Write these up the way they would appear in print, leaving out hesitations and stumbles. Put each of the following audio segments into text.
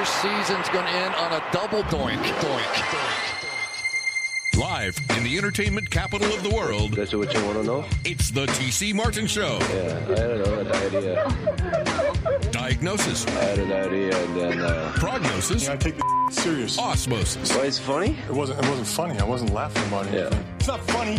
Your season's going to end on a double doink, doink, doink. Live in the entertainment capital of the world. That's what you want to know? It's the TC Martin Show. Yeah, I had a diarrhea. Diagnosis. I had a diarrhea and then... Prognosis. Yeah, I take this serious. Osmosis. Why, it's funny? It wasn't funny. I wasn't laughing about anything. Yeah. It's not funny.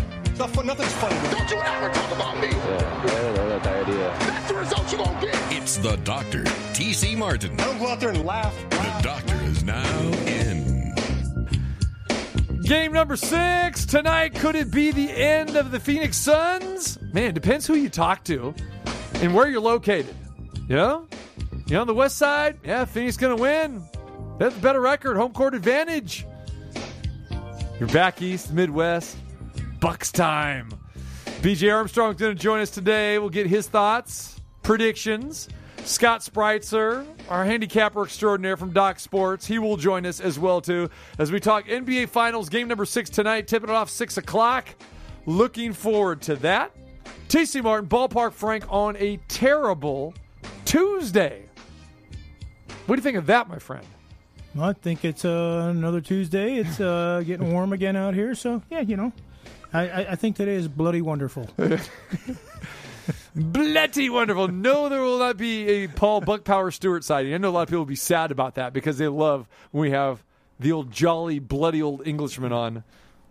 Nothing's funny. Don't you ever talk about me. Yeah, I don't know that idea. That's the result you're going to get. It's the doctor, T.C. Martin. I don't go out there and laugh. The doctor is now in. Game number 6 tonight. Could it be the end of the Phoenix Suns? Man, depends who you talk to and where you're located. You know? You're on the west side. Yeah, Phoenix going to win. They have a better record. Home court advantage. You're back east, Midwest. Bucks time. BJ Armstrong's going to join us today. We'll get his thoughts, predictions. Scott Spreitzer, our handicapper extraordinaire from Doc Sports, he will join us as well, too, as we talk NBA Finals, game number 6 tonight, tipping it off 6 o'clock. Looking forward to that. TC Martin, Ballpark Frank on a terrible Tuesday. What do you think of that, my friend? Well, I think it's another Tuesday. It's getting warm again out here, so, yeah, you know. I think today is bloody wonderful. Bloody wonderful. No, there will not be a Paul Buck Power Stewart sighting. I know a lot of people will be sad about that because they love when we have the old jolly, bloody old Englishman on,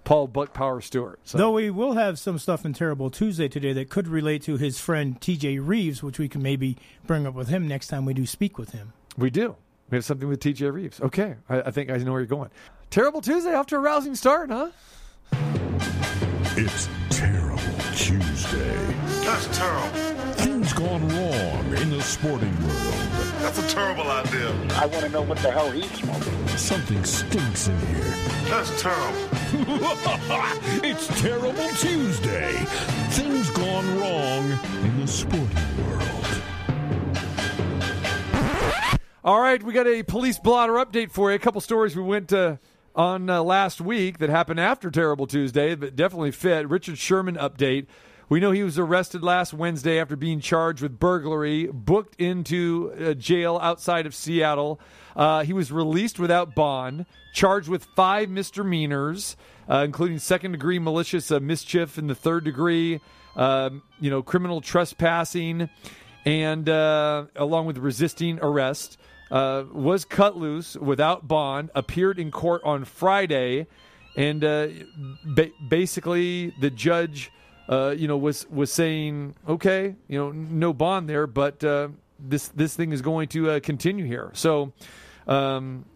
Paul Buck Power Stewart. So. Though we will have some stuff in Terrible Tuesday today that could relate to his friend TJ Reeves, which we can maybe bring up with him next time we do speak with him. We do. We have something with TJ Reeves. Okay. I think I know where you're going. Terrible Tuesday after a rousing start, huh? It's Terrible Tuesday. That's terrible. Things gone wrong in the sporting world. That's a terrible idea. I want to know what the hell he's smoking. Something stinks in here. That's terrible. It's Terrible Tuesday. Things gone wrong in the sporting world. All right, we got a police blotter update for you. A couple stories we went to... on last week that happened after Terrible Tuesday, but definitely fit. Richard Sherman update. We know he was arrested last Wednesday after being charged with burglary, booked into a jail outside of Seattle. He was released without bond, charged with 5 misdemeanors, including second-degree malicious mischief in the third degree, criminal trespassing, and along with resisting arrest. Was cut loose without bond, appeared in court on Friday, and basically the judge, was saying, okay, no bond there, but this thing is going to continue here. So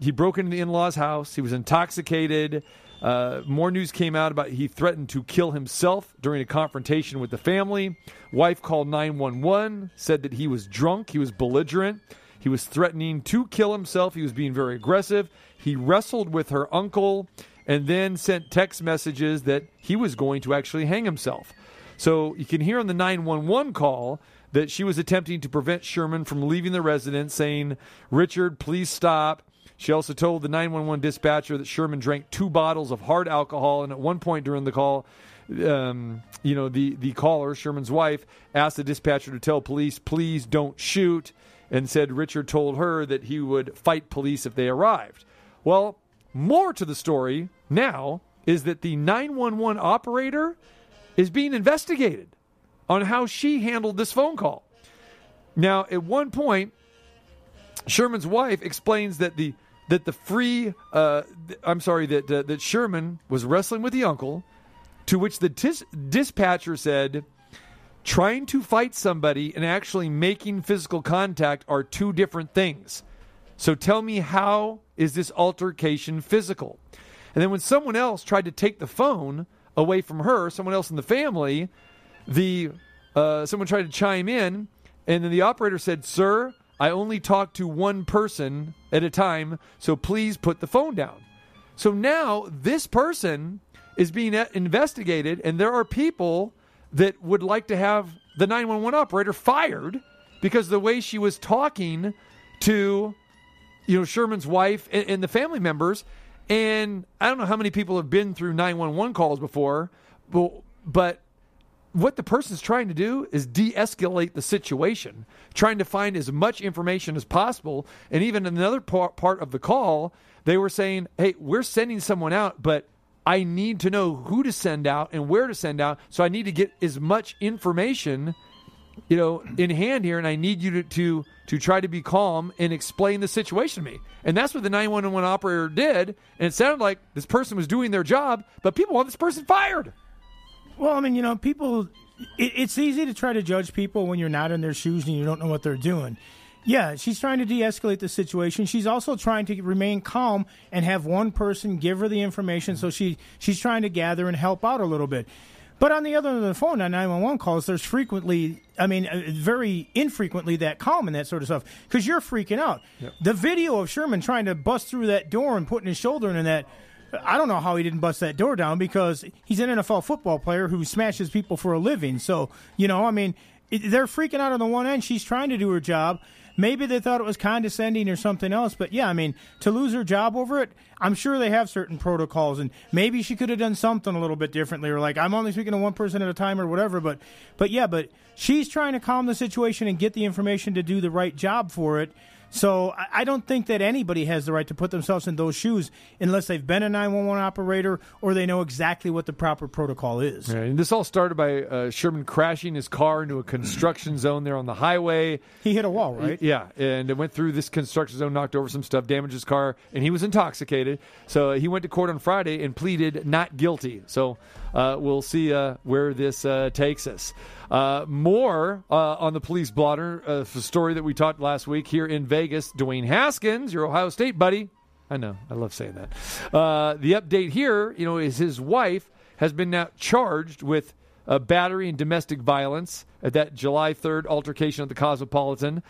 he broke into the in-laws' house. He was intoxicated. More news came out about he threatened to kill himself during a confrontation with the family. Wife called 911, said that he was drunk, he was belligerent. He was threatening to kill himself. He was being very aggressive. He wrestled with her uncle and then sent text messages that he was going to actually hang himself. So you can hear on the 911 call that she was attempting to prevent Sherman from leaving the residence, saying, "Richard, please stop." She also told the 911 dispatcher that Sherman drank 2 bottles of hard alcohol, and at one point during the call, the caller, Sherman's wife, asked the dispatcher to tell police, "Please don't shoot," and said Richard told her that he would fight police if they arrived. Well, more to the story now is that the 911 operator is being investigated on how she handled this phone call. Now, at one point, Sherman's wife explains that that Sherman was wrestling with the uncle, to which the dispatcher said, "Trying to fight somebody and actually making physical contact are 2 different things. So tell me, how is this altercation physical?" And then when someone else tried to take the phone away from her, someone else in the family, someone tried to chime in, and then the operator said, "Sir, I only talk to 1 person at a time, so please put the phone down." So now this person is being investigated, and there are people that would like to have the 911 operator fired because the way she was talking to, Sherman's wife and the family members. And I don't know how many people have been through 911 calls before, but what the person's trying to do is de-escalate the situation, trying to find as much information as possible. And even in another part of the call, they were saying, hey, we're sending someone out, but I need to know who to send out and where to send out. So I need to get as much information, you know, in hand here, and I need you to try to be calm and explain the situation to me. And that's what the 911 operator did, and it sounded like this person was doing their job, but people want this person fired. Well, I mean, you know, people, it's easy to try to judge people when you're not in their shoes and you don't know what they're doing. Yeah, she's trying to de-escalate the situation. She's also trying to remain calm and have one person give her the information, so she's trying to gather and help out a little bit. But on the other end of the phone, on 911 calls, there's frequently, I mean, very infrequently, that calm and that sort of stuff, because you're freaking out. Yep. The video of Sherman trying to bust through that door and putting his shoulder in that, I don't know how he didn't bust that door down, because he's an NFL football player who smashes people for a living. So, you know, I mean, they're freaking out on the one end. She's trying to do her job. Maybe they thought it was condescending or something else, but yeah, I mean, to lose her job over it, I'm sure they have certain protocols, and maybe she could have done something a little bit differently, or like, I'm only speaking to one person at a time or whatever, but she's trying to calm the situation and get the information to do the right job for it. So I don't think that anybody has the right to put themselves in those shoes unless they've been a 911 operator or they know exactly what the proper protocol is. Right, and this all started by Sherman crashing his car into a construction zone there on the highway. He hit a wall, right? Yeah, and it went through this construction zone, knocked over some stuff, damaged his car, and he was intoxicated. So he went to court on Friday and pleaded not guilty. So we'll see where this takes us. More on the police blotter, story that we talked last week here in Vegas. Dwayne Haskins, your Ohio State buddy. I know, I love saying that. The update here, you know, is his wife has been now charged with battery and domestic violence at that July 3rd altercation at the Cosmopolitan.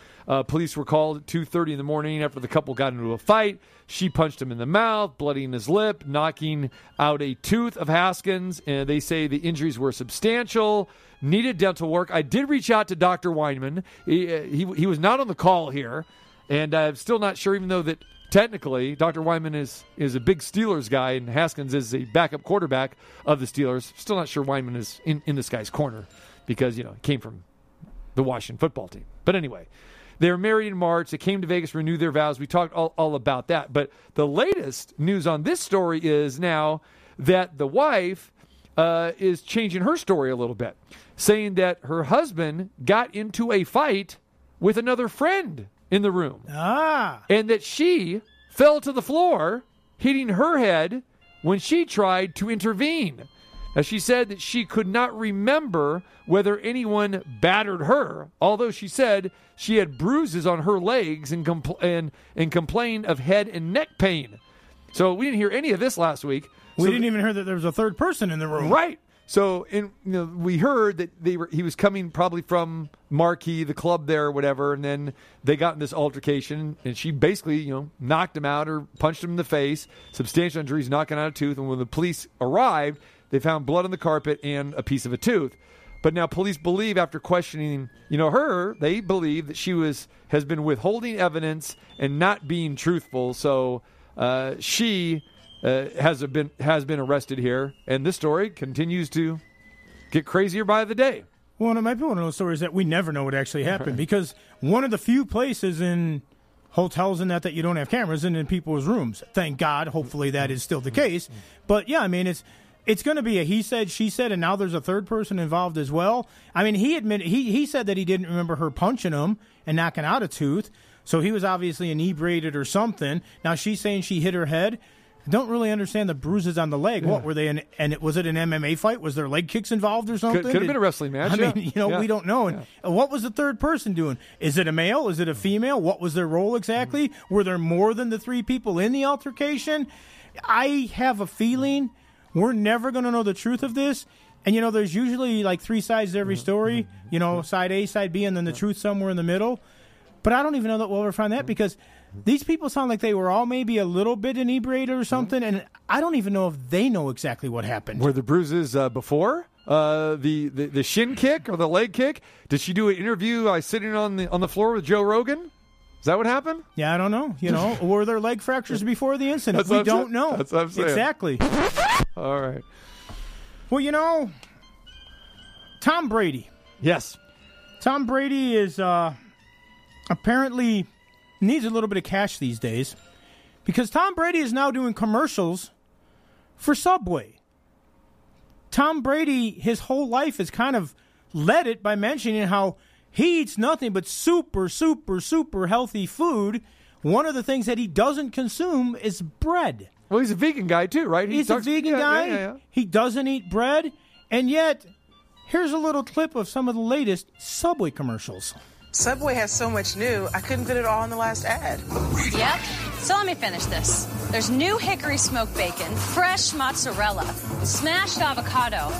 Police were called at 2:30 in the morning after the couple got into a fight. She punched him in the mouth, bloodying his lip, knocking out a tooth of Haskins. And they say the injuries were substantial, needed dental work. I did reach out to Dr. Wyman. He was not on the call here, and I'm still not sure, even though that technically Dr. Wyman is a big Steelers guy and Haskins is a backup quarterback of the Steelers. Still not sure Wyman is in this guy's corner because, you know, he came from the Washington football team. But anyway, they were married in March. They came to Vegas, renewed their vows. We talked all about that. But the latest news on this story is now that the wife is changing her story a little bit, saying that her husband got into a fight with another friend in the room. And that she fell to the floor, hitting her head when she tried to intervene. Now, she said that she could not remember whether anyone battered her, although she said she had bruises on her legs and complained of head and neck pain. So we didn't hear any of this last week. We didn't even hear that there was a third person in the room. Right. So we heard that he was coming probably from Marquee, the club there or whatever, and then they got in this altercation, and she basically, you know, knocked him out or punched him in the face, substantial injuries, knocking out a tooth. And when the police arrived, they found blood on the carpet and a piece of a tooth. But now police believe, after questioning, you know, her, they believe that she has been withholding evidence and not being truthful. So she has been arrested here, and this story continues to get crazier by the day. Well, and it might be one of those stories that we never know what actually happened, right? Because one of the few places in hotels and that you don't have cameras in people's rooms. Thank God. Hopefully that is still the case. But yeah, I mean, it's going to be a he said, she said, and now there's a third person involved as well. I mean, he admitted he said that he didn't remember her punching him and knocking out a tooth, so he was obviously inebriated or something. Now she's saying she hit her head. I don't really understand the bruises on the leg. Yeah. What were they in? And was it an MMA fight? Was there leg kicks involved or something? Could have been a wrestling match. I mean, you know, we don't know. And what was the third person doing? Is it a male? Is it a female? What was their role exactly? Were there more than the three people in the altercation? I have a feeling we're never going to know the truth of this. And, you know, there's usually like three sides to every story. You know, side A, side B, and then the truth somewhere in the middle. But I don't even know that we'll ever find that, because these people sound like they were all maybe a little bit inebriated or something, and I don't even know if they know exactly what happened. Were the bruises before the shin kick or the leg kick? Did she do an interview sitting on the floor with Joe Rogan? Is that what happened? Yeah, I don't know. You know, were there leg fractures before the incident? We don't know. That's what I'm saying. Exactly. All right. Well, you know, Tom Brady. Yes. Tom Brady is apparently needs a little bit of cash these days because Tom Brady is now doing commercials for Subway. Tom Brady, his whole life, has kind of led it by mentioning how he eats nothing but super, super, super healthy food. One of the things that he doesn't consume is bread. Well, he's a vegan guy too, right? He's a vegan guy. Yeah. He doesn't eat bread. And yet, here's a little clip of some of the latest Subway commercials. Subway has so much new, I couldn't fit it all in the last ad. Yep. So let me finish this. There's new hickory smoked bacon, fresh mozzarella, smashed avocado.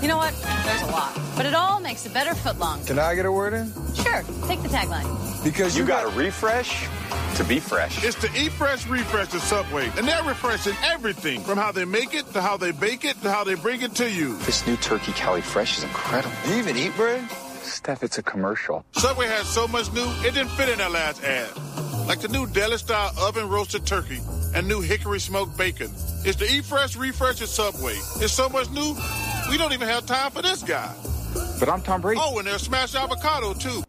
You know what? There's a lot. But it all makes a better footlong. Can I get a word in? Sure. Take the tagline. Because you got to refresh to be fresh. It's the Eat Fresh Refresh at Subway. And they're refreshing everything from how they make it to how they bake it to how they bring it to you. This new Turkey Cali Fresh is incredible. Do you even eat bread? Steph, it's a commercial. Subway has so much new, it didn't fit in that last ad. Like the new deli-style oven-roasted turkey and new hickory-smoked bacon. It's the Eat Fresh Refresh at Subway. It's so much new, we don't even have time for this guy. But I'm Tom Brady. Oh, and there's smashed avocado, too.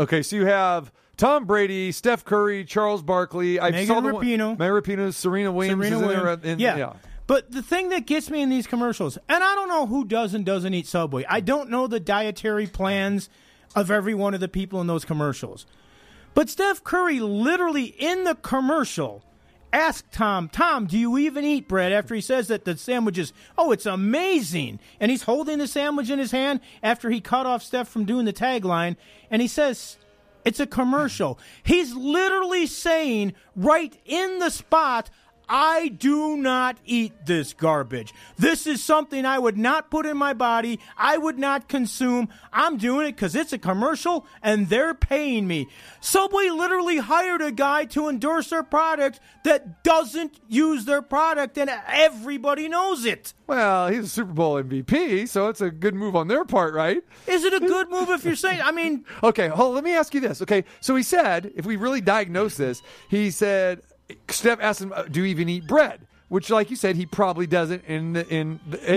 Okay, so you have Tom Brady, Steph Curry, Charles Barkley. Megan Rapinoe, Serena Williams. Yeah. But the thing that gets me in these commercials, and I don't know who does and doesn't eat Subway. I don't know the dietary plans of every one of the people in those commercials. But Steph Curry literally in the commercial asked Tom, do you even eat bread? After he says that the sandwich is, oh, it's amazing. And he's holding the sandwich in his hand after he cut off Steph from doing the tagline. And he says, it's a commercial. He's literally saying right in the spot, I do not eat this garbage. This is something I would not put in my body. I would not consume. I'm doing it because it's a commercial and they're paying me. Subway literally hired a guy to endorse their product that doesn't use their product, and everybody knows it. Well, he's a Super Bowl MVP, so it's a good move on their part, right? Is it a good move if you're saying, I mean... Okay, hold on, let me ask you this. Okay, so he said, if we really diagnose this, he said... Steph asked him, do you even eat bread? Which, like you said, he probably doesn't. No,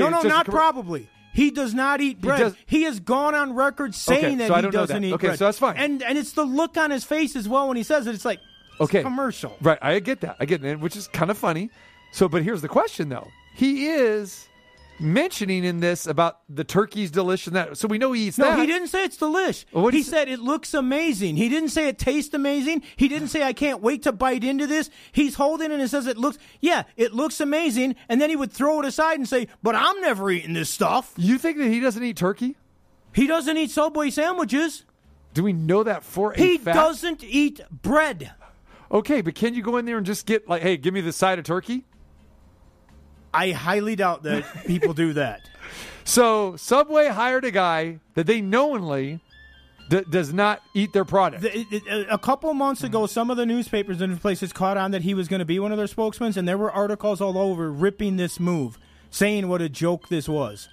not probably. He does not eat bread. He has gone on record saying that he doesn't eat bread. Okay, so that's fine. And it's the look on his face as well when he says it. It's like, it's a commercial. Right, I get that. I get that, which is kind of funny. So, but here's the question, though. He is mentioning in this about the turkey's delish and that. So we know he eats that. No, he didn't say it's delish. Well, he said it looks amazing. He didn't say it tastes amazing. He didn't say I can't wait to bite into this. He's holding it and says it looks amazing. And then he would throw it aside and say, but I'm never eating this stuff. You think that he doesn't eat turkey? He doesn't eat Subway sandwiches. Do we know that for a fact? He doesn't eat bread. Okay, but can you go in there and just get like, hey, give me the side of turkey? I highly doubt that people do that. So Subway hired a guy that they knowingly does not eat their product. A couple months ago, some of the newspapers and places caught on that he was going to be one of their spokesmen, and there were articles all over ripping this move, saying what a joke this was.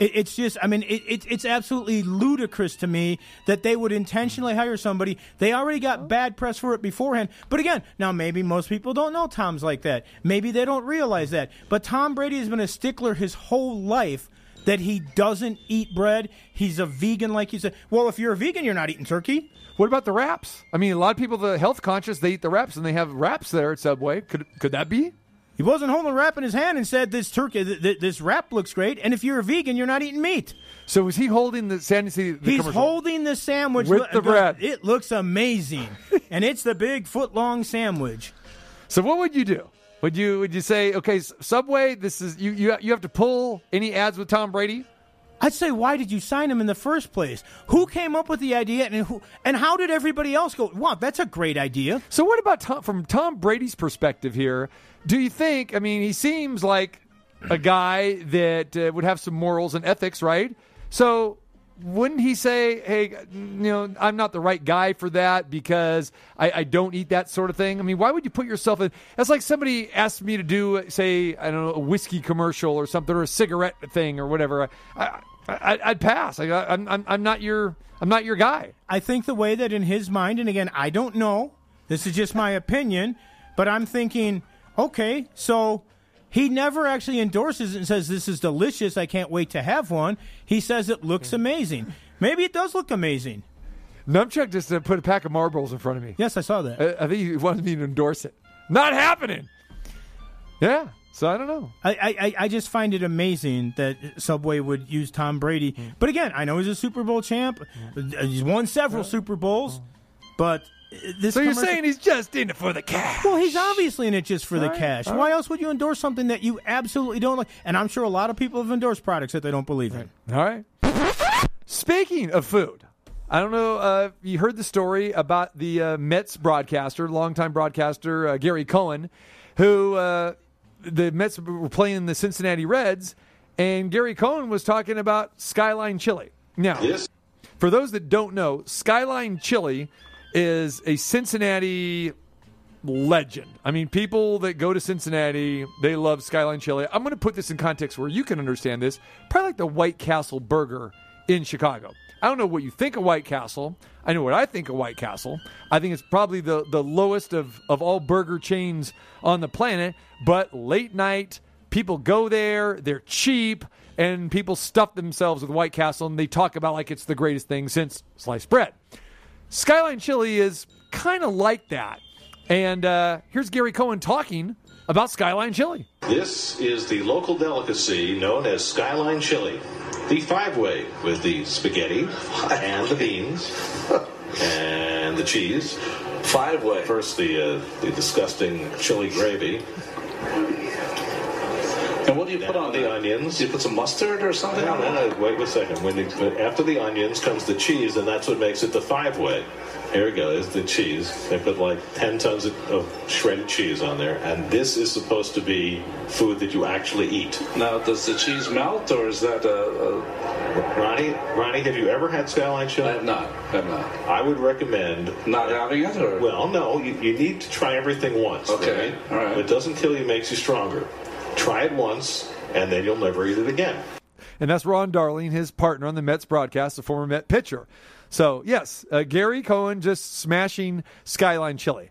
It's just, I mean, it's absolutely ludicrous to me that they would intentionally hire somebody. They already got bad press for it beforehand. But again, now maybe most people don't know Tom's like that. Maybe they don't realize that. But Tom Brady has been a stickler his whole life that he doesn't eat bread. He's a vegan, like you said. Well, if you're a vegan, you're not eating turkey. What about the wraps? I mean, a lot of people, the health conscious, they eat the wraps, and they have wraps there at Subway. Could that be? He wasn't holding a wrap in his hand and said, this wrap looks great, and if you're a vegan, you're not eating meat. So was he holding the sandwich? He's holding the sandwich. With the bread. It looks amazing, and it's the big foot-long sandwich. So what would you do? Would you say, okay, Subway, this is you have to pull any ads with Tom Brady? I'd say, why did you sign him in the first place? Who came up with the idea, and how did everybody else go, wow, that's a great idea? So what about from Tom Brady's perspective here, do you think, I mean, he seems like a guy that would have some morals and ethics, right? So wouldn't he say, hey, I'm not the right guy for that because I don't eat that sort of thing? I mean, why would you put yourself in? That's like somebody asked me to do, say, I don't know, a whiskey commercial or something or a cigarette thing or whatever. I'd pass. I'm not your guy. I think the way that in his mind, and again, I don't know. This is just my opinion, but I'm thinking, okay, so He never actually endorses it and says, this is delicious, I can't wait to have one. He says it looks amazing. Maybe it does look amazing. Numchuck just put a pack of Marlboros in front of me. Yes, I saw that. I think he wanted me to endorse it. Not happening. Yeah, so I don't know. I just find it amazing that Subway would use Tom Brady. Mm. But again, I know he's a Super Bowl champ. Mm. He's won several Super Bowls. Mm. But... This so you're saying he's just in it for the cash? Well, he's obviously in it just for the cash. Why else would you endorse something that you absolutely don't like? And I'm sure a lot of people have endorsed products that they don't believe in. All right. Speaking of food, I don't know if you heard the story about the Mets broadcaster, longtime broadcaster, Gary Cohen, who the Mets were playing the Cincinnati Reds, and Gary Cohen was talking about Skyline Chili. Now, for those that don't know, Skyline Chili is a Cincinnati legend. I mean, people that go to Cincinnati, they love Skyline Chili. I'm going to put this in context where you can understand this. Probably like the White Castle burger in Chicago. I don't know what you think of White Castle. I know what I think of White Castle. I think it's probably the lowest of all burger chains on the planet. But late night, people go there. They're cheap. And people stuff themselves with White Castle. And they talk about like it's the greatest thing since sliced bread. Skyline Chili is kind of like that. And here's Gary Cohen talking about Skyline Chili. This is the local delicacy known as Skyline Chili. The five-way with the spaghetti and the beans and the cheese. Five-way. First, the disgusting chili gravy. And what do you put on the onions? You put some mustard or something on that? Wait a second. After the onions comes the cheese, and that's what makes it the five-way. Here we go. Is the cheese. They put like 10 tons of shredded cheese on there, and this is supposed to be food that you actually eat. Now, does the cheese melt, or is that Ronnie, have you ever had Skyline Chili? I have not. I would recommend... Not having it, or...? Well, no. You need to try everything once. Okay. Right? All right. What doesn't kill you makes you stronger. Try it once, and then you'll never eat it again. And that's Ron Darling, his partner on the Mets broadcast, the former Met pitcher. So, yes, Gary Cohen just smashing Skyline Chili.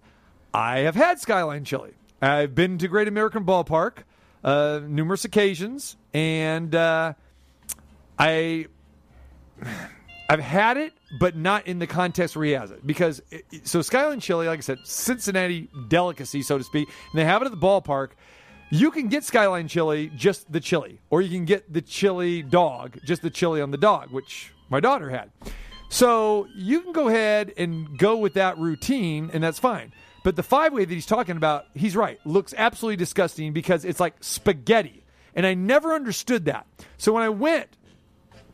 I have had Skyline Chili. I've been to Great American Ballpark numerous occasions, and I've had it, but not in the context where he has it. Because, so Skyline Chili, like I said, Cincinnati delicacy, so to speak, and they have it at the ballpark. You can get Skyline Chili, just the chili. Or you can get the chili dog, just the chili on the dog, which my daughter had. So you can go ahead and go with that routine, and that's fine. But the five-way that he's talking about, he's right, looks absolutely disgusting because it's like spaghetti. And I never understood that. So when I went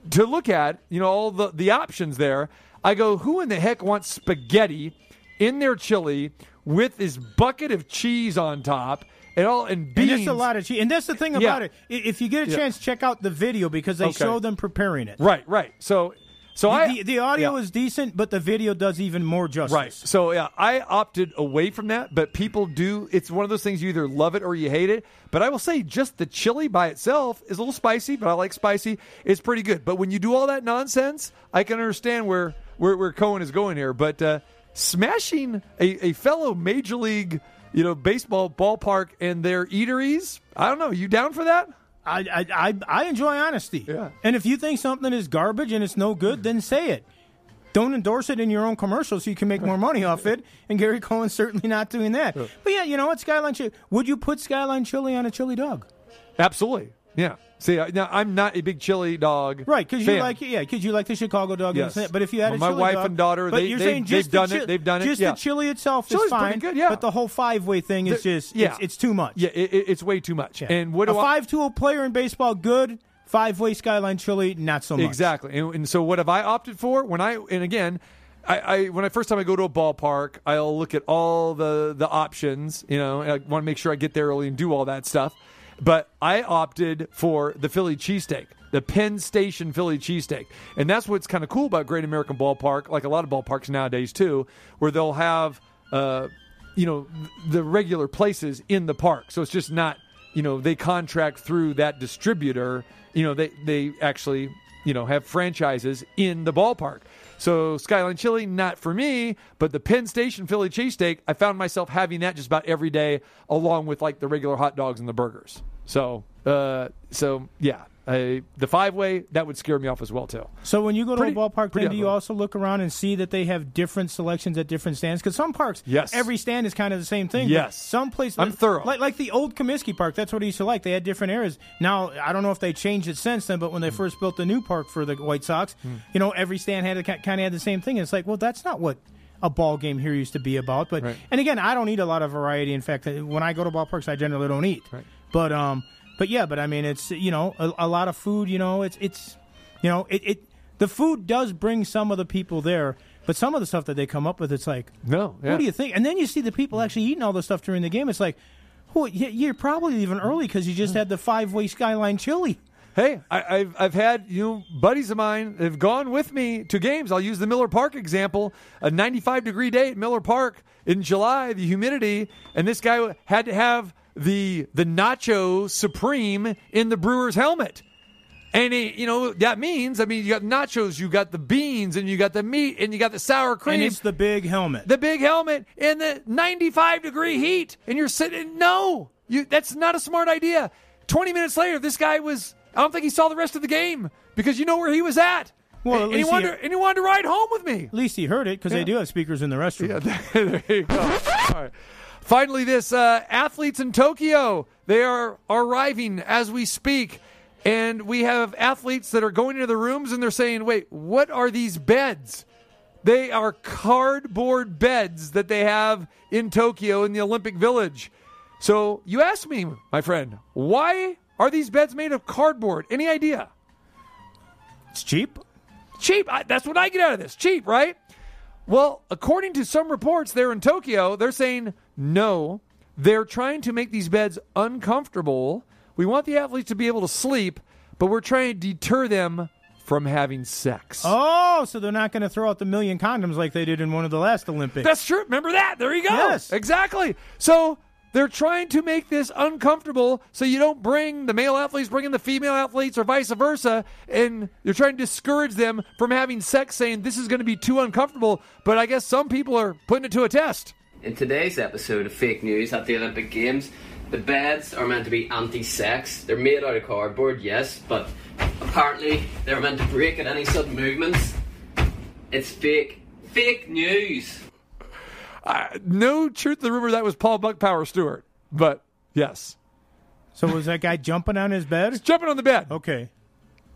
to look at, you know, all the options there, I go, who in the heck wants spaghetti in their chili with this bucket of cheese on top? And beans. And just a lot of cheese. And that's the thing about it. If you get a chance, check out the video because they show them preparing it. Right. So the audio is decent, but the video does even more justice. Right. So, yeah, I opted away from that, but people do. It's one of those things you either love it or you hate it. But I will say just the chili by itself is a little spicy, but I like spicy. It's pretty good. But when you do all that nonsense, I can understand where Cohen is going here. But smashing a fellow Major League baseball ballpark and their eateries. I don't know. You down for that? I enjoy honesty. Yeah. And if you think something is garbage and it's no good, then say it. Don't endorse it in your own commercial so you can make more money off it. And Gary Cohen's certainly not doing that. Yeah. But yeah, you know what? Skyline Chili. Would you put Skyline Chili on a chili dog? Absolutely. Yeah. See, now I'm not a big chili dog. Right, because you like the Chicago dog. Yes. But if you had my chili wife dog, and daughter, they've done it. Just the chili itself is fine. Good, yeah. But the whole five-way thing is it's too much. Yeah, it's way too much. Yeah. And what do a five-tool player in baseball, good. Five-way Skyline Chili, not so much. Exactly. And so what have I opted for? When I first time I go to a ballpark, I'll look at all the options. And I want to make sure I get there early and do all that stuff. But I opted for the Philly cheesesteak, the Penn Station Philly cheesesteak. And that's what's kind of cool about Great American Ballpark, like a lot of ballparks nowadays too, where they'll have, the regular places in the park. So it's just not, they contract through that distributor. They actually, have franchises in the ballpark. So Skyline Chili, not for me, but the Penn Station Philly cheesesteak, I found myself having that just about every day along with like the regular hot dogs and the burgers. So yeah, the five-way, that would scare me off as well, too. So when you go to a ballpark, then do you also look around and see that they have different selections at different stands? Because some parks, every stand is kind of the same thing. Yes. Some places, I'm thorough. Like the old Comiskey Park, that's what I used to like. They had different areas. Now, I don't know if they changed it since then, but when they first built the new park for the White Sox, you know, every stand had the same thing. And it's like, well, that's not what a ball game here used to be about. But and again, I don't eat a lot of variety. In fact, when I go to ballparks, I generally don't eat. Right. But I mean, it's, you know, a lot of food, you know, it's the food does bring some of the people there, but some of the stuff that they come up with, it's like, what do you think? And then you see the people actually eating all this stuff during the game. It's like, oh, you're probably even early because you just had the five-way Skyline Chili. Hey, I've had, you know, buddies of mine have gone with me to games. I'll use the Miller Park example. A 95-degree day at Miller Park in July, the humidity, and this guy had to have the Nacho Supreme in the Brewer's helmet. And, that means, you got nachos, you got the beans, and you got the meat, and you got the sour cream. And it's the big helmet. The big helmet in the 95-degree heat. And you're sitting, that's not a smart idea. 20 minutes later, this guy I don't think he saw the rest of the game because you know where he was at. Well, and he wanted to ride home with me. At least he heard it because they do have speakers in the restroom. Yeah, there you go. All right. Finally, this athletes in Tokyo, they are arriving as we speak. And we have athletes that are going into the rooms and they're saying, wait, what are these beds? They are cardboard beds that they have in Tokyo in the Olympic Village. So you asked me, my friend, why are these beds made of cardboard? Any idea? It's cheap. Cheap. That's what I get out of this. Cheap, right? Well, according to some reports there in Tokyo, they're saying, no, they're trying to make these beds uncomfortable. We want the athletes to be able to sleep, but we're trying to deter them from having sex. Oh, so they're not going to throw out the million condoms like they did in one of the last Olympics. That's true. Remember that? There you go. Yes. Exactly. So they're trying to make this uncomfortable so you don't bring the male athletes, bring in the female athletes or vice versa, and they're trying to discourage them from having sex, saying this is going to be too uncomfortable, but I guess some people are putting it to a test. In today's episode of Fake News at the Olympic Games, the beds are meant to be anti-sex. They're made out of cardboard, yes, but apparently they're meant to break at any sudden movements. It's fake. Fake news. No truth to the rumor that was Paul Buck Power Stewart, but yes. So was that guy jumping on his bed? He's jumping on the bed. Okay.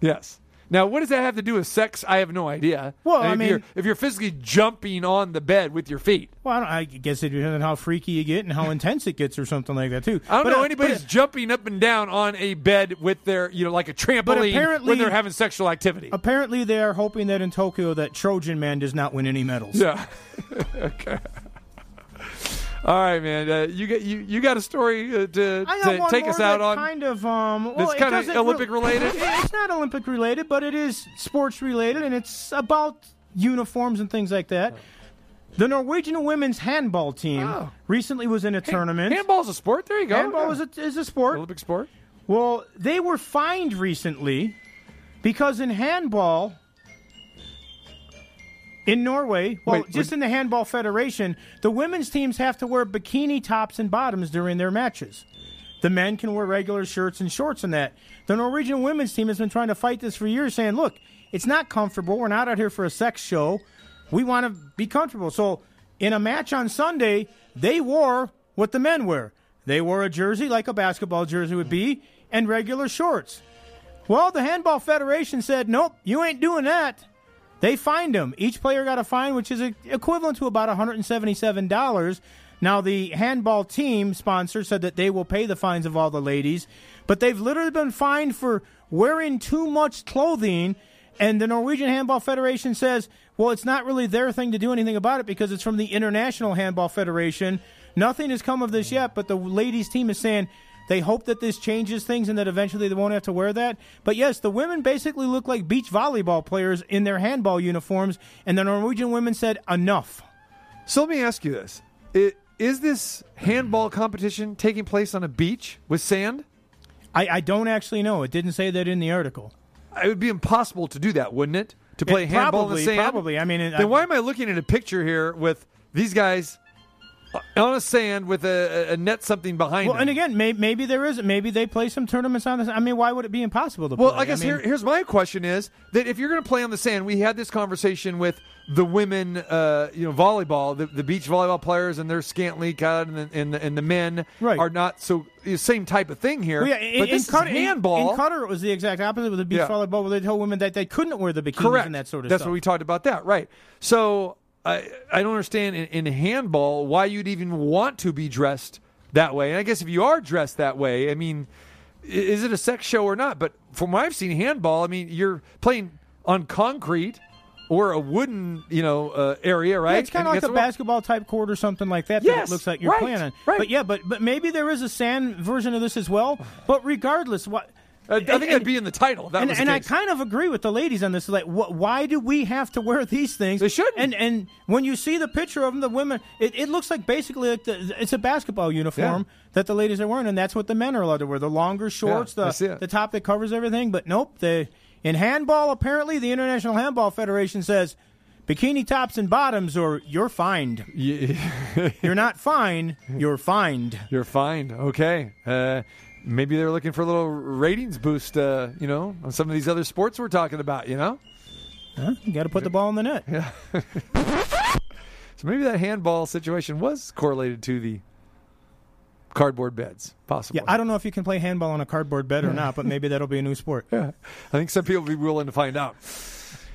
Yes. Now, what does that have to do with sex? I have no idea. Well, if you're physically jumping on the bed with your feet. Well, I guess it depends on how freaky you get and how intense it gets or something like that, too. I don't know anybody's jumping up and down on a bed with their, like a trampoline when they're having sexual activity. Apparently, they are hoping that in Tokyo that Trojan Man does not win any medals. Yeah. Okay. All right, man. You got a story to take us out on? It's kind of Olympic-related? It's not Olympic-related, but it is sports-related, and it's about uniforms and things like that. The Norwegian women's handball team recently was in a tournament. Handball's a sport? There you go. Handball is a sport. Olympic sport. Well, they were fined recently because in handball in Norway, in the Handball Federation, the women's teams have to wear bikini tops and bottoms during their matches. The men can wear regular shirts and shorts and that. The Norwegian women's team has been trying to fight this for years, saying, look, it's not comfortable. We're not out here for a sex show. We want to be comfortable. So in a match on Sunday, they wore what the men wear. They wore a jersey, like a basketball jersey would be, and regular shorts. Well, the Handball Federation said, nope, you ain't doing that. They fined him. Each player got a fine, which is equivalent to about $177. Now, the handball team sponsor said that they will pay the fines of all the ladies, but they've literally been fined for wearing too much clothing, and the Norwegian Handball Federation says, well, it's not really their thing to do anything about it because it's from the International Handball Federation. Nothing has come of this yet, but the ladies team is saying they hope that this changes things and that eventually they won't have to wear that. But, yes, the women basically look like beach volleyball players in their handball uniforms, and the Norwegian women said enough. So let me ask you this. Is this handball competition taking place on a beach with sand? I don't actually know. It didn't say that in the article. It would be impossible to do that, wouldn't it? To play handball in the sand? Probably. Then why am I looking at a picture here with these guys On a sand with a net something behind it. Well, and again, maybe there is. Maybe they play some tournaments on the sand. I mean, why would it be impossible to play? Well, I guess here's my question is that if you're going to play on the sand, we had this conversation with the women, volleyball, the beach volleyball players and their scantily cut, and the men are not so – same type of thing here. Well, but this is handball. In Qatar, it was the exact opposite with the beach volleyball where they told women that they couldn't wear the bikinis and that sort of stuff. That's what we talked about that, right. So – I don't understand in handball why you'd even want to be dressed that way. And I guess if you are dressed that way, I mean, is it a sex show or not? But from what I've seen, handball, I mean, you're playing on concrete or a wooden, area, right? Yeah, it's kind of like a basketball-type court or something like that that it looks like you're playing on. Right. But, but maybe there is a sand version of this as well. But regardless, what... I think that'd be in the title. I kind of agree with the ladies on this. Like, why do we have to wear these things? They shouldn't. And when you see the picture of them, the women, it looks like basically it's a basketball uniform that the ladies are wearing, and that's what the men are allowed to wear. The longer shorts, the top that covers everything. But nope. In handball, apparently, the International Handball Federation says bikini tops and bottoms or you're fined. You're not fine. You're fined. You're fined. Okay. Maybe they're looking for a little ratings boost, on some of these other sports we're talking about, You got to put the ball in the net. Yeah. So maybe that handball situation was correlated to the cardboard beds, possibly. Yeah, I don't know if you can play handball on a cardboard bed or not, but maybe that'll be a new sport. Yeah. I think some people will be willing to find out.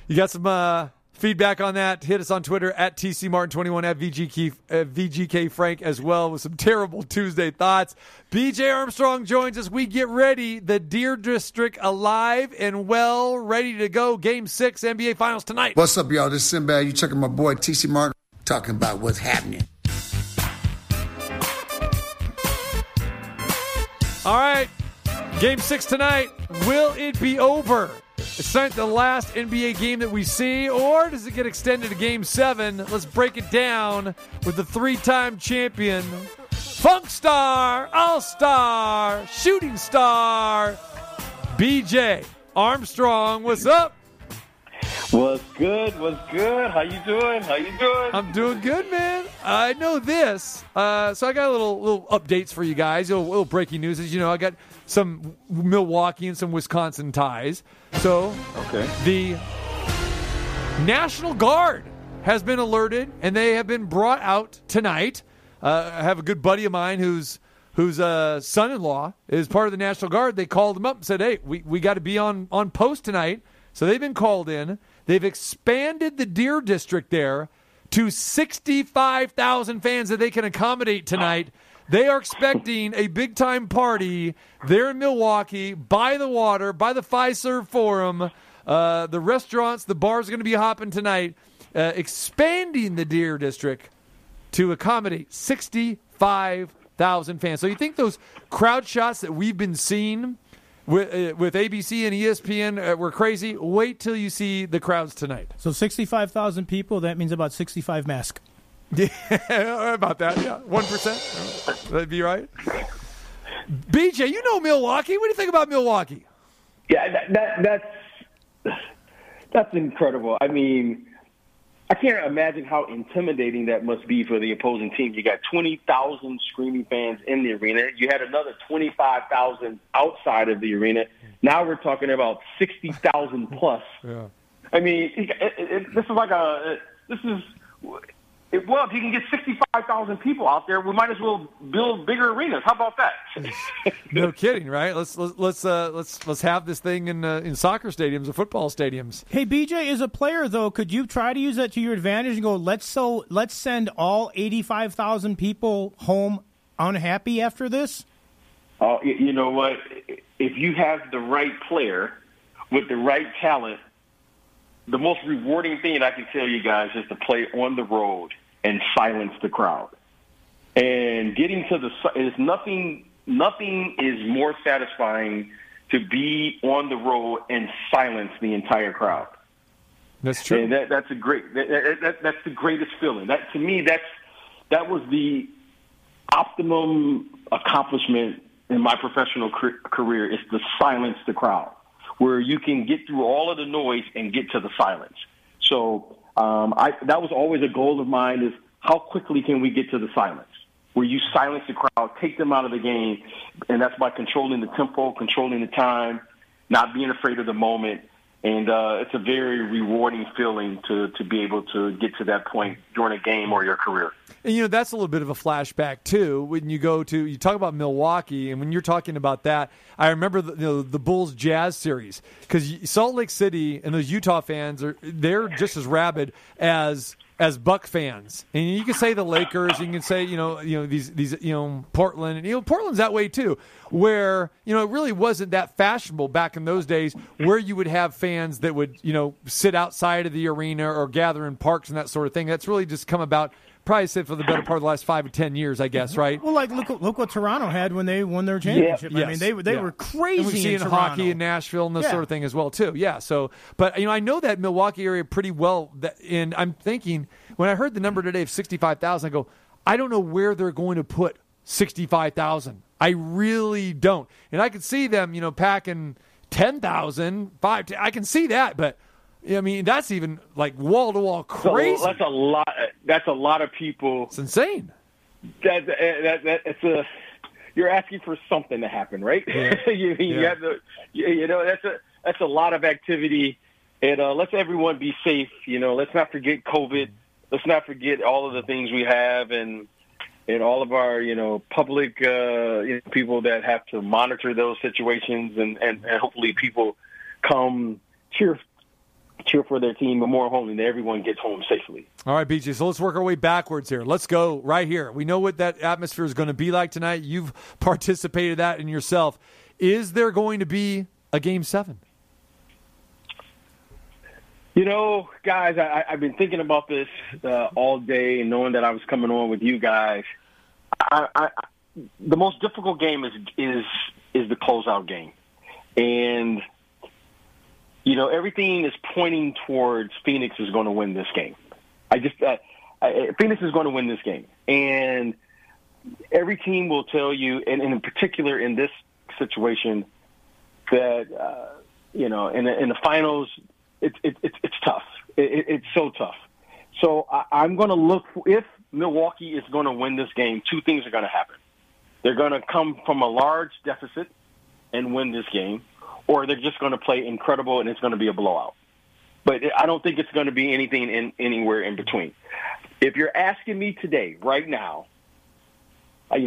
You got some feedback on that? Hit us on Twitter at TCMartin21, at VGK Frank as well with some terrible Tuesday thoughts. BJ Armstrong joins us. We get ready. The Deer District alive and well, ready to go. Game 6 NBA Finals tonight. What's up, y'all? This is Sinbad. You checking my boy TC Martin talking about what's happening. All right. Game 6 tonight. Will it be over? It's not the last NBA game that we see, or does it get extended to Game 7? Let's break it down with the three-time champion, Funk Star, All-Star, Shooting Star, BJ Armstrong. What's up? What's good? What's good? How you doing? I'm doing good, man. I know this. So I got little updates for you guys, little breaking news. As you know, I got some Milwaukee and some Wisconsin ties. So the National Guard has been alerted, and they have been brought out tonight. I have a good buddy of mine whose son-in-law is part of the National Guard. They called him up and said, hey, we got to be on post tonight. So they've been called in. They've expanded the Deer District there to 65,000 fans that they can accommodate tonight. They are expecting a big-time party there in Milwaukee, by the water, by the Fiserv Forum. The restaurants, the bars are going to be hopping tonight, expanding the Deer District to accommodate 65,000 fans. So you think those crowd shots that we've been seeing with ABC and ESPN were crazy? Wait till you see the crowds tonight. So 65,000 people, that means about 65 masks. Yeah, about that. Yeah, 1%. That'd be right. BJ, you know Milwaukee. What do you think about Milwaukee? Yeah, that's incredible. I mean, I can't imagine how intimidating that must be for the opposing team. You got 20,000 screaming fans in the arena. You had another 25,000 outside of the arena. Now we're talking about 60,000 plus. Yeah. I mean, Well, if you can get 65,000 people out there, we might as well build bigger arenas. How about that? No kidding, right? Let's have this thing in soccer stadiums or football stadiums. Hey, BJ, as a player though, could you try to use that to your advantage and go? Let's send all 85,000 people home unhappy after this. Oh, you know what? If you have the right player with the right talent. The most rewarding thing that I can tell you guys is to play on the road and silence the crowd. And getting to the – is nothing is more satisfying to be on the road and silence the entire crowd. That's true. And that's the greatest feeling. That to me, that was the optimum accomplishment in my professional career is to silence the crowd, where you can get through all of the noise and get to the silence. So that was always a goal of mine is how quickly can we get to the silence, where you silence the crowd, take them out of the game, and that's by controlling the tempo, controlling the time, not being afraid of the moment. And it's a very rewarding feeling to be able to get to that point during a game or your career. And, you know, that's a little bit of a flashback, too, when you go to – you talk about Milwaukee, and when you're talking about that, I remember the Bulls-Jazz series, because Salt Lake City and those Utah fans, they're just as rabid as Buck fans. And you can say the Lakers, you can say, these Portland, and Portland's that way too, where, it really wasn't that fashionable back in those days where you would have fans that would, sit outside of the arena or gather in parks and that sort of thing. That's really just come about probably said for the better part of the last 5 to 10 years, I guess, right? Well, like look what Toronto had when they won their championship. Yeah. I mean, they were crazy. And we see in hockey in Nashville and this sort of thing as well too. Yeah. So, but I know that Milwaukee area pretty well. And I'm thinking when I heard the number today of 65,000, I go, I don't know where they're going to put 65,000. I really don't. And I could see them, packing 10,000, I can see that, but. I mean, that's even like wall-to-wall crazy. So that's a lot. That's a lot of people. It's insane. You're asking for something to happen, right? Yeah. That's a lot of activity, and let's everyone be safe. Let's not forget COVID. Let's not forget all of the things we have, and all of our public people that have to monitor those situations, and hopefully people come cheer for their team, but more importantly, that everyone gets home safely. All right, BJ, so let's work our way backwards here. Let's go right here. We know what that atmosphere is going to be like tonight. You've participated in that in yourself. Is there going to be a Game 7? Guys, I've been thinking about this all day, and knowing that I was coming on with you guys. The most difficult game is the closeout game. And everything is pointing towards Phoenix is going to win this game. Phoenix is going to win this game. And every team will tell you, and in particular in this situation, that, in the finals, it's tough. It's so tough. So I'm going to look – if Milwaukee is going to win this game, two things are going to happen. They're going to come from a large deficit and win this game, or they're just going to play incredible and it's going to be a blowout. But I don't think it's going to be anything anywhere in between. If you're asking me today, right now, I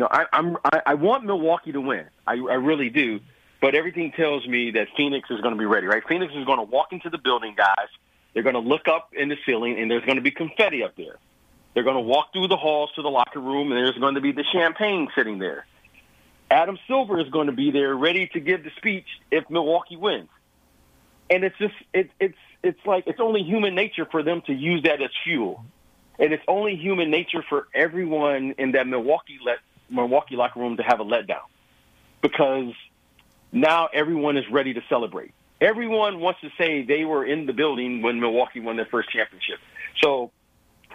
want Milwaukee to win. I really do. But everything tells me that Phoenix is going to be ready, right? Phoenix is going to walk into the building, guys. They're going to look up in the ceiling, and there's going to be confetti up there. They're going to walk through the halls to the locker room, and there's going to be the champagne sitting there. Adam Silver is going to be there ready to give the speech if Milwaukee wins. And it's just it's like it's only human nature for them to use that as fuel. And it's only human nature for everyone in that Milwaukee locker room to have a letdown, because now everyone is ready to celebrate. Everyone wants to say they were in the building when Milwaukee won their first championship. So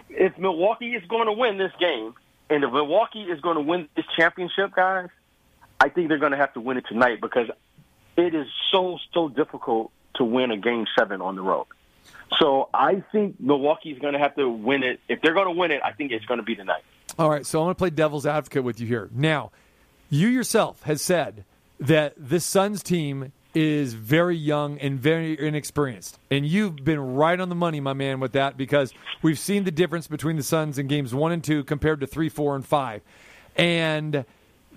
if Milwaukee is going to win this game, and if Milwaukee is going to win this championship, guys, I think they're going to have to win it tonight, because it is so difficult to win a Game 7 on the road. So I think Milwaukee is going to have to win it. If they're going to win it, I think it's going to be tonight. All right, so I'm going to play devil's advocate with you here. Now, you yourself has said that this Suns team is very young and very inexperienced. And you've been right on the money, my man, with that, because we've seen the difference between the Suns in Games 1 and 2 compared to 3, 4, and 5. And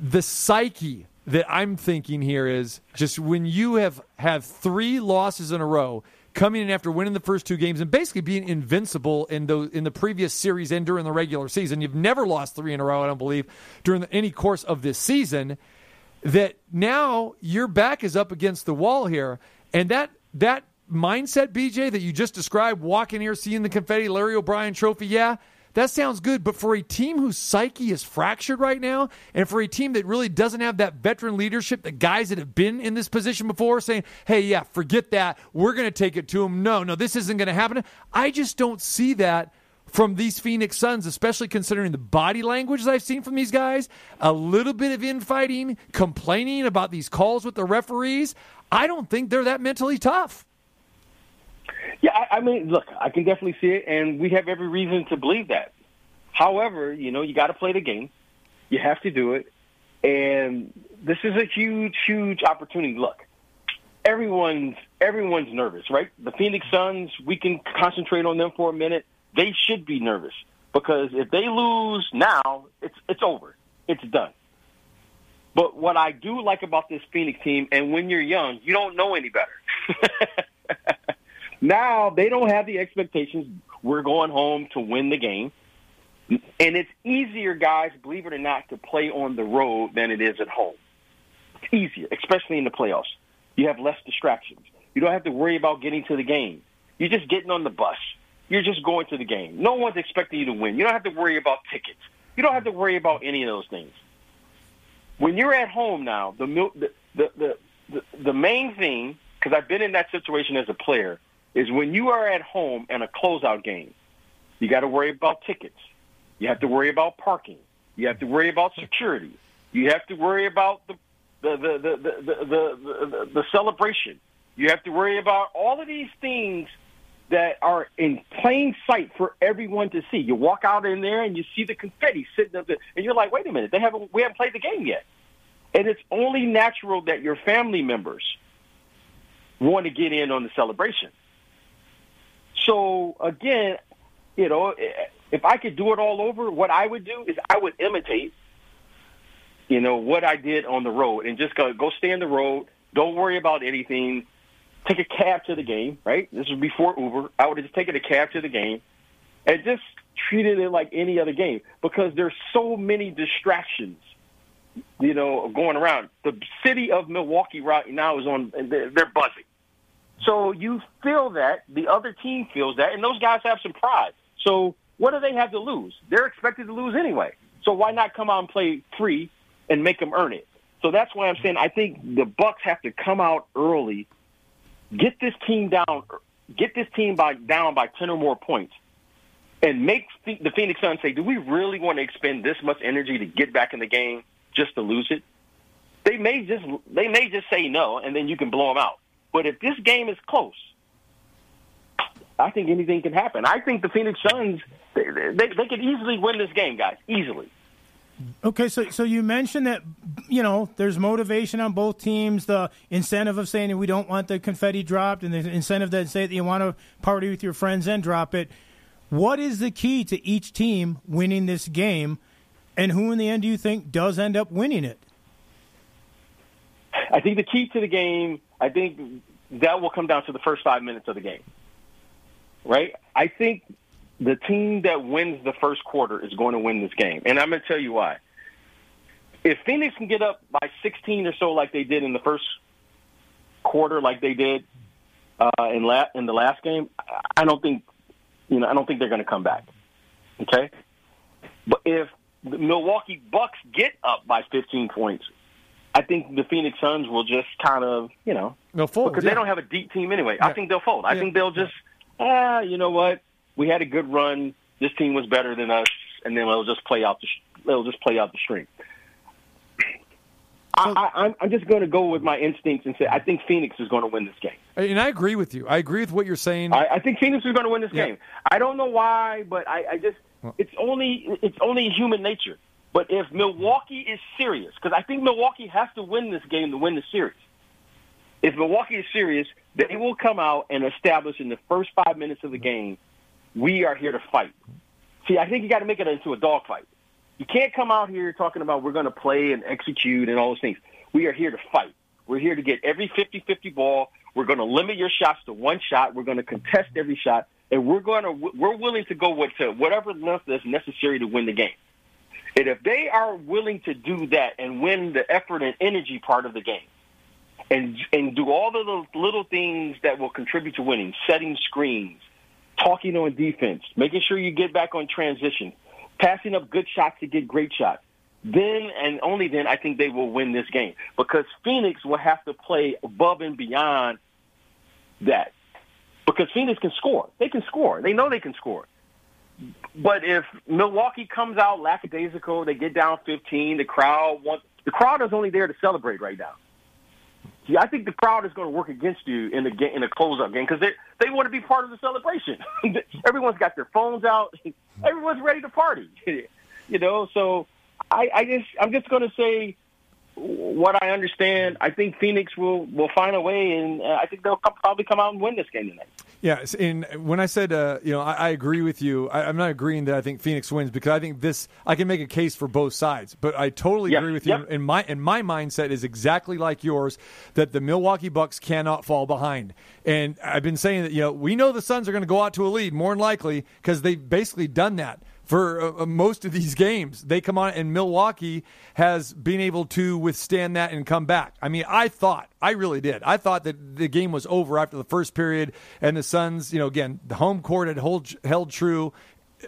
the psyche that I'm thinking here is just when you have three losses in a row, coming in after winning the first two games and basically being invincible in the previous series and during the regular season. You've never lost three in a row, I don't believe, during any course of this season, that now your back is up against the wall here. And that mindset, BJ, that you just described, walking here, seeing the confetti, Larry O'Brien trophy, yeah, that sounds good, but for a team whose psyche is fractured right now, and for a team that really doesn't have that veteran leadership, the guys that have been in this position before saying, hey, yeah, forget that, we're going to take it to them, no, this isn't going to happen. I just don't see that from these Phoenix Suns, especially considering the body language that I've seen from these guys, a little bit of infighting, complaining about these calls with the referees. I don't think they're that mentally tough. Yeah, I mean, look, I can definitely see it, and we have every reason to believe that. However, you know, you got to play the game. You have to do it. And this is a huge, huge opportunity. Look, everyone's nervous, right? The Phoenix Suns, we can concentrate on them for a minute. They should be nervous because if they lose now, it's over. It's done. But what I do like about this Phoenix team, and when you're young, you don't know any better. Now they don't have the expectations we're going home to win the game. And it's easier, guys, believe it or not, to play on the road than it is at home. It's easier, especially in the playoffs. You have less distractions. You don't have to worry about getting to the game. You're just getting on the bus. You're just going to the game. No one's expecting you to win. You don't have to worry about tickets. You don't have to worry about any of those things. When you're at home now, the main thing, because I've been in that situation as a player, is when you are at home in a closeout game, you got to worry about tickets. You have to worry about parking. You have to worry about security. You have to worry about the celebration. You have to worry about all of these things that are in plain sight for everyone to see. You walk out in there and you see the confetti sitting up there, and you're like, wait a minute, we haven't played the game yet. And it's only natural that your family members want to get in on the celebration. So, again, you know, if I could do it all over, what I would do is I would imitate, you know, what I did on the road and just go stay on the road, don't worry about anything, take a cab to the game, right? This was before Uber. I would have just taken a cab to the game and just treated it like any other game because there's so many distractions, you know, going around. The city of Milwaukee right now is on, they're buzzing. So you feel that, the other team feels that, and those guys have some pride. So what do they have to lose? They're expected to lose anyway. So why not come out and play free and make them earn it? So that's why I'm saying I think the Bucks have to come out early, get this team down by 10 or more points, and make the Phoenix Suns say, do we really want to expend this much energy to get back in the game just to lose it? They may just say no, and then you can blow them out. But if this game is close, I think anything can happen. I think the Phoenix Suns, they could easily win this game, guys, easily. Okay, so you mentioned that, you know, there's motivation on both teams, the incentive of saying that we don't want the confetti dropped and the incentive that say that you want to party with your friends and drop it. What is the key to each team winning this game, and who in the end do you think does end up winning it? I think the key to the game, I think that will come down to the first 5 minutes of the game. Right? I think the team that wins the first quarter is going to win this game. And I'm going to tell you why. If Phoenix can get up by 16 or so like they did in the first quarter, like they did in the last game, I don't think they're going to come back. Okay? But if the Milwaukee Bucks get up by 15 points, I think the Phoenix Suns will just kind of, you know, they'll fold, because they don't have a deep team anyway. Yeah. I think they'll fold. I think they'll just you know what? We had a good run. This team was better than us, and then they'll just play out the string. I'm just going to go with my instincts and say I think Phoenix is going to win this game. And I agree with you. I agree with what you're saying. I think Phoenix is going to win this game. I don't know why, but it's only human nature. But if Milwaukee is serious, because I think Milwaukee has to win this game to win the series. If Milwaukee is serious, they will come out and establish in the first 5 minutes of the game, we are here to fight. See, I think you got to make it into a dogfight. You can't come out here talking about we're going to play and execute and all those things. We are here to fight. We're here to get every 50-50 ball. We're going to limit your shots to one shot. We're going to contest every shot, and we're willing to go to whatever length that's necessary to win the game. And if they are willing to do that and win the effort and energy part of the game, and do all the little things that will contribute to winning, setting screens, talking on defense, making sure you get back on transition, passing up good shots to get great shots, then and only then I think they will win this game, because Phoenix will have to play above and beyond that, because Phoenix can score. They can score. They know they can score. But if Milwaukee comes out lackadaisical, they get down 15, the crowd is only there to celebrate right now. I think the crowd is going to work against you in a close-up game, because they want to be part of the celebration. Everyone's got their phones out. everyone's ready to party, you know. So I'm just going to say what I understand. I think Phoenix will find a way, and I think they'll probably come out and win this game tonight. Yeah, and when I said, I agree with you, I'm not agreeing that I think Phoenix wins, because I think I can make a case for both sides, but I totally agree with you. Yep. And my mindset is exactly like yours, that the Milwaukee Bucks cannot fall behind. And I've been saying that, we know the Suns are going to go out to a lead, more than likely, because they've basically done that. For most of these games, they come on, and Milwaukee has been able to withstand that and come back. I mean, I really did. I thought that the game was over after the first period, and the Suns, again, the home court had held true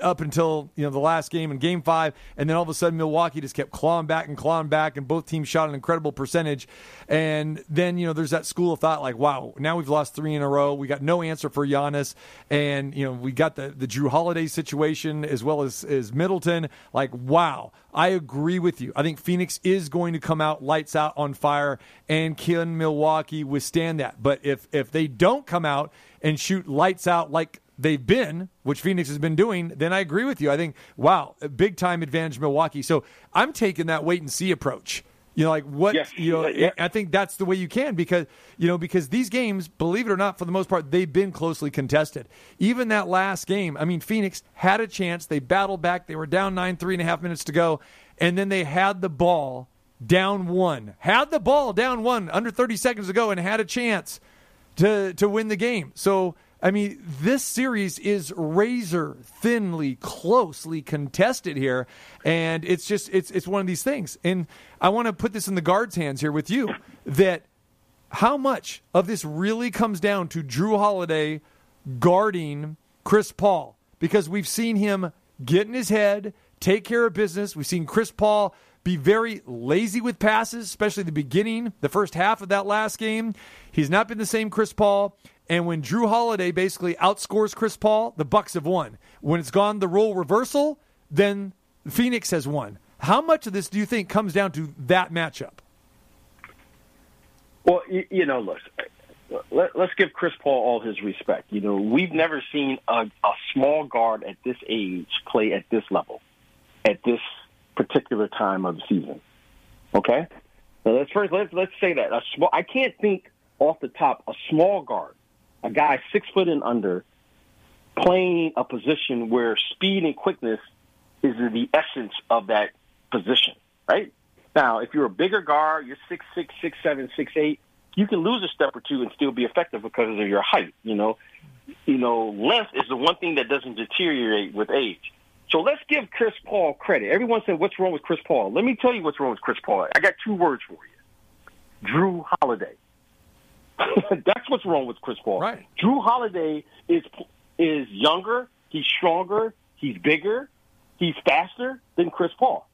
up until, the last game in Game 5, and then all of a sudden Milwaukee just kept clawing back, and both teams shot an incredible percentage. And then, there's that school of thought like, wow, now we've lost three in a row. We got no answer for Giannis. And, we got the Jrue Holiday situation as well as Middleton. Like, wow, I agree with you. I think Phoenix is going to come out lights out on fire, and can Milwaukee withstand that? But if they don't come out and shoot lights out like they've been, which Phoenix has been doing, then I agree with you. I think, wow, a big time advantage Milwaukee. So I'm taking that wait and see approach. I think that's the way you can, because these games, believe it or not, for the most part, they've been closely contested. Even that last game, I mean, Phoenix had a chance. They battled back. They were down 9, 3.5 minutes to go. And then they had the ball down one. Under 30 seconds to go, and had a chance to win the game. So, I mean, this series is razor thinly, closely contested here, and it's just it's one of these things. And I want to put this in the guards' hands here with you, that how much of this really comes down to Jrue Holiday guarding Chris Paul, because we've seen him get in his head, take care of business. We've seen Chris Paul be very lazy with passes, especially the beginning, the first half of that last game. He's not been the same Chris Paul. And when Jrue Holiday basically outscores Chris Paul, the Bucks have won. When it's gone the role reversal, then Phoenix has won. How much of this do you think comes down to that matchup? Well, let's give Chris Paul all his respect. We've never seen a small guard at this age play at this level, at this particular time of the season. Okay? So let's say that. I can't think off the top, a small guard, a guy 6 foot and under, playing a position where speed and quickness is the essence of that position, right? Now, if you're a bigger guard, you're 6'6", 6'7", 6'8", you can lose a step or two and still be effective because of your height, Length is the one thing that doesn't deteriorate with age. So let's give Chris Paul credit. Everyone said, what's wrong with Chris Paul? Let me tell you what's wrong with Chris Paul. I got two words for you. Jrue Holiday. That's what's wrong with Chris Paul. Right. Jrue Holiday is younger, he's stronger, he's bigger, he's faster than Chris Paul.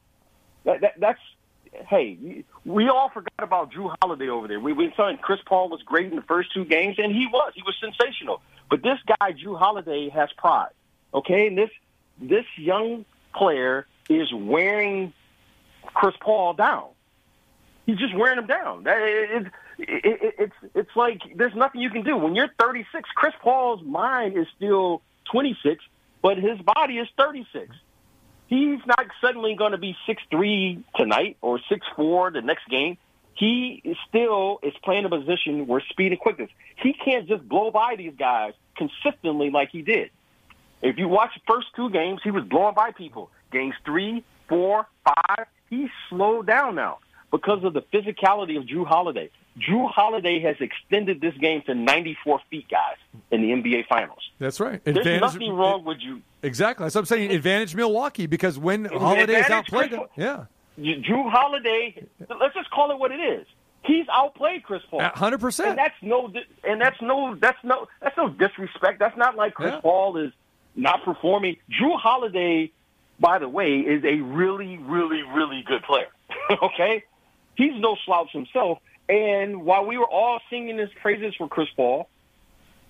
Hey, we all forgot about Jrue Holiday over there. We've been saying Chris Paul was great in the first two games, and he was sensational. But this guy, Jrue Holiday, has pride, okay? And this young player is wearing Chris Paul down. He's just wearing him down. It's like there's nothing you can do. When you're 36, Chris Paul's mind is still 26, but his body is 36. He's not suddenly going to be 6'3 tonight or 6'4 the next game. He still is playing a position where speed and quickness. He can't just blow by these guys consistently like he did. If you watch the first two games, he was blowing by people. Games 3, 4, 5, he slowed down now because of the physicality of Jrue Holiday. Jrue Holiday has extended this game to 94 feet, guys, in the NBA Finals. That's right. There's nothing wrong with you. Exactly. That's what I'm saying. Advantage Milwaukee, because when Holiday is outplayed, Jrue Holiday, let's just call it what it is. He's outplayed Chris Paul. 100%. And that's no disrespect. That's not like Chris Paul is not performing. Jrue Holiday, by the way, is a really, really, really good player. Okay? He's no slouch himself. And while we were all singing his praises for Chris Paul,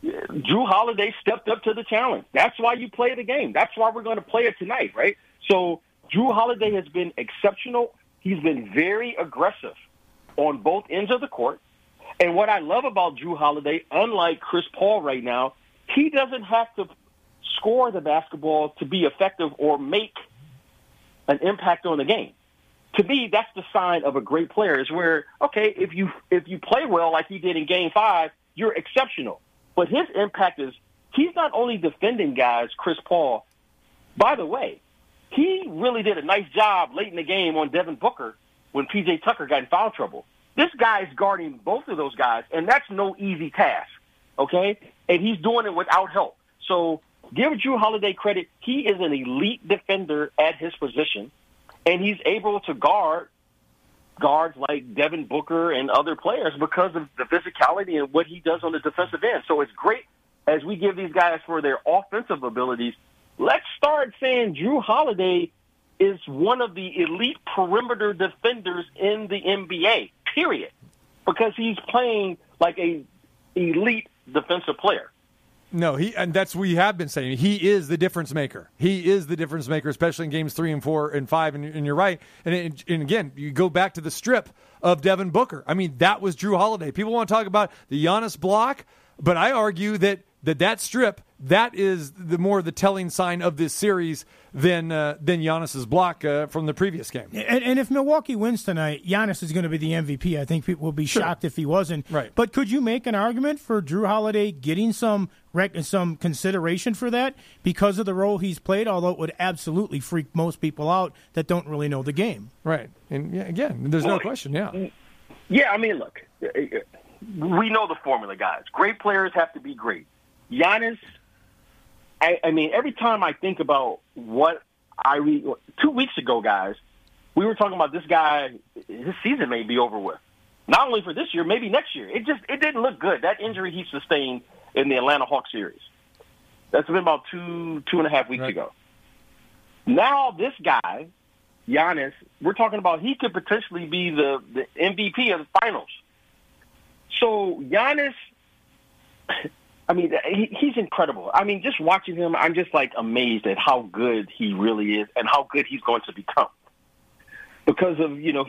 Jrue Holiday stepped up to the challenge. That's why you play the game. That's why we're going to play it tonight, right? So Jrue Holiday has been exceptional. He's been very aggressive on both ends of the court. And what I love about Jrue Holiday, unlike Chris Paul right now, he doesn't have to score the basketball to be effective or make an impact on the game. To me, that's the sign of a great player is where, okay, if you play well like he did in Game 5, you're exceptional. But his impact is he's not only defending guys, Chris Paul. By the way, he really did a nice job late in the game on Devin Booker when P.J. Tucker got in foul trouble. This guy's guarding both of those guys, and that's no easy task, okay? And he's doing it without help. So give Jrue Holiday credit. He is an elite defender at his position, and he's able to guard guards like Devin Booker and other players because of the physicality and what he does on the defensive end. So it's great as we give these guys for their offensive abilities. Let's start saying Jrue Holiday is one of the elite perimeter defenders in the NBA, period, because he's playing like an elite defensive player. No, and that's what we have been saying. He is the difference maker. He is the difference maker, especially in games 3 and 4 and 5. And you're right. And again, you go back to the strip of Devin Booker. I mean, that was Jrue Holiday. People want to talk about the Giannis block, but I argue that strip, that is the more the telling sign of this series than Giannis's block from the previous game. And if Milwaukee wins tonight, Giannis is going to be the MVP. I think people will be shocked if he wasn't. Right. But could you make an argument for Jrue Holiday getting some consideration for that because of the role he's played, although it would absolutely freak most people out that don't really know the game? Right. And, yeah, again, there's no question, yeah. Yeah, I mean, look, we know the formula, guys. Great players have to be great. Giannis, I mean, every time I think about what I read, 2 weeks ago, guys, we were talking about this guy, his season may be over with. Not only for this year, maybe next year. It didn't look good. That injury he sustained in the Atlanta Hawks series. That's been about two and a half weeks ago. Now this guy, Giannis, we're talking about he could potentially be the MVP of the finals. So Giannis... I mean, he's incredible. I mean, just watching him, I'm just, like, amazed at how good he really is and how good he's going to become. Because of, you know,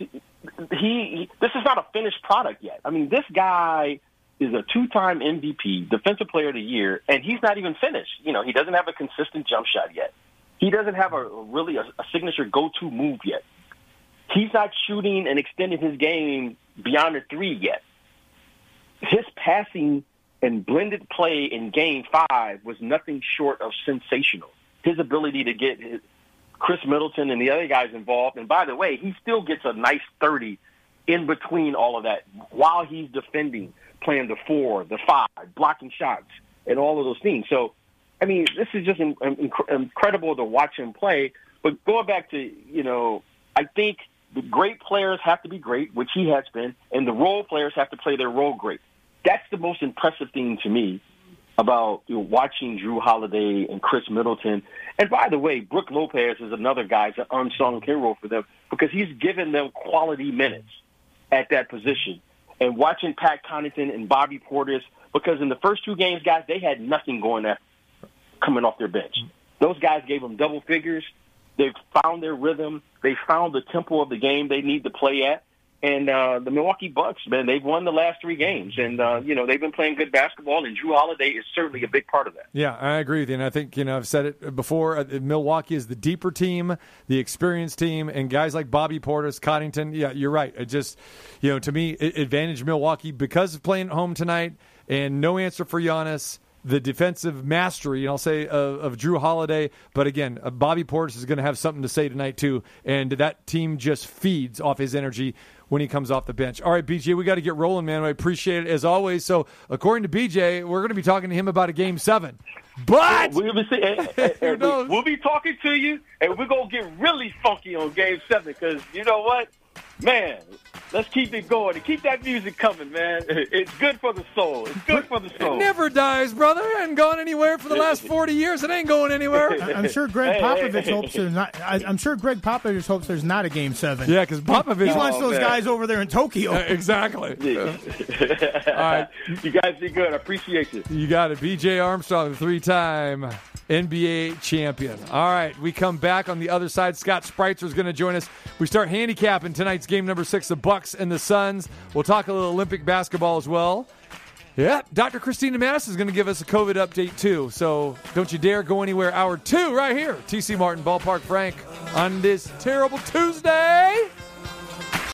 this is not a finished product yet. I mean, this guy is a two-time MVP, Defensive Player of the Year, and he's not even finished. You know, he doesn't have a consistent jump shot yet. He doesn't have a signature go-to move yet. He's not shooting and extending his game beyond the three yet. His passing and blended play in Game 5 was nothing short of sensational. His ability to get Khris Middleton and the other guys involved, and by the way, he still gets a nice 30 in between all of that while he's defending, playing the 4, the 5, blocking shots, and all of those things. So, I mean, this is just incredible to watch him play. But going back to, you know, I think the great players have to be great, which he has been, and the role players have to play their role great. That's the most impressive thing to me about watching Jrue Holiday and Khris Middleton. And by the way, Brooke Lopez is another guy, an unsung hero for them because he's given them quality minutes at that position. And watching Pat Connaughton and Bobby Portis, because in the first two games, guys, they had nothing going after coming off their bench. Those guys gave them double figures. They've found their rhythm. They found the tempo of the game they need to play at. And the Milwaukee Bucks, man, they've won the last three games. And, you know, they've been playing good basketball, and Jrue Holiday is certainly a big part of that. Yeah, I agree with you. And I think, you know, I've said it before, Milwaukee is the deeper team, the experienced team, and guys like Bobby Portis, Connaughton, yeah, you're right. It just, you know, to me, advantage Milwaukee because of playing at home tonight and no answer for Giannis. The defensive mastery, and I'll say, of Jrue Holiday. But again, Bobby Portis is going to have something to say tonight, too. And that team just feeds off his energy when he comes off the bench. All right, BJ, we got to get rolling, man. I appreciate it, as always. So, according to BJ, we're going to be talking to him about a Game 7. But we'll be talking to you, and we're going to get really funky on Game 7 because, you know what? Man, let's keep it going and keep that music coming, man. It's good for the soul. It's good for the soul. It never dies, brother. It hasn't gone anywhere for the last 40 years. It ain't going anywhere. I'm sure Greg Popovich hopes there's not. I'm sure Greg Popovich hopes there's not a Game 7. Yeah, because Popovich wants those guys over there in Tokyo. Exactly. Yeah. All right, you guys be good. I appreciate you. You got it, BJ Armstrong, the three-time NBA champion. All right, we come back on the other side. Scott Spreitzer is going to join us. We start handicapping tonight's game number 6, the Bucks and the Suns. We'll talk a little Olympic basketball as well. Yeah, Dr. Christina Mass is going to give us a COVID update, too. So don't you dare go anywhere. Hour 2 right here. TC Martin, Ballpark Frank, on this Terrible Tuesday.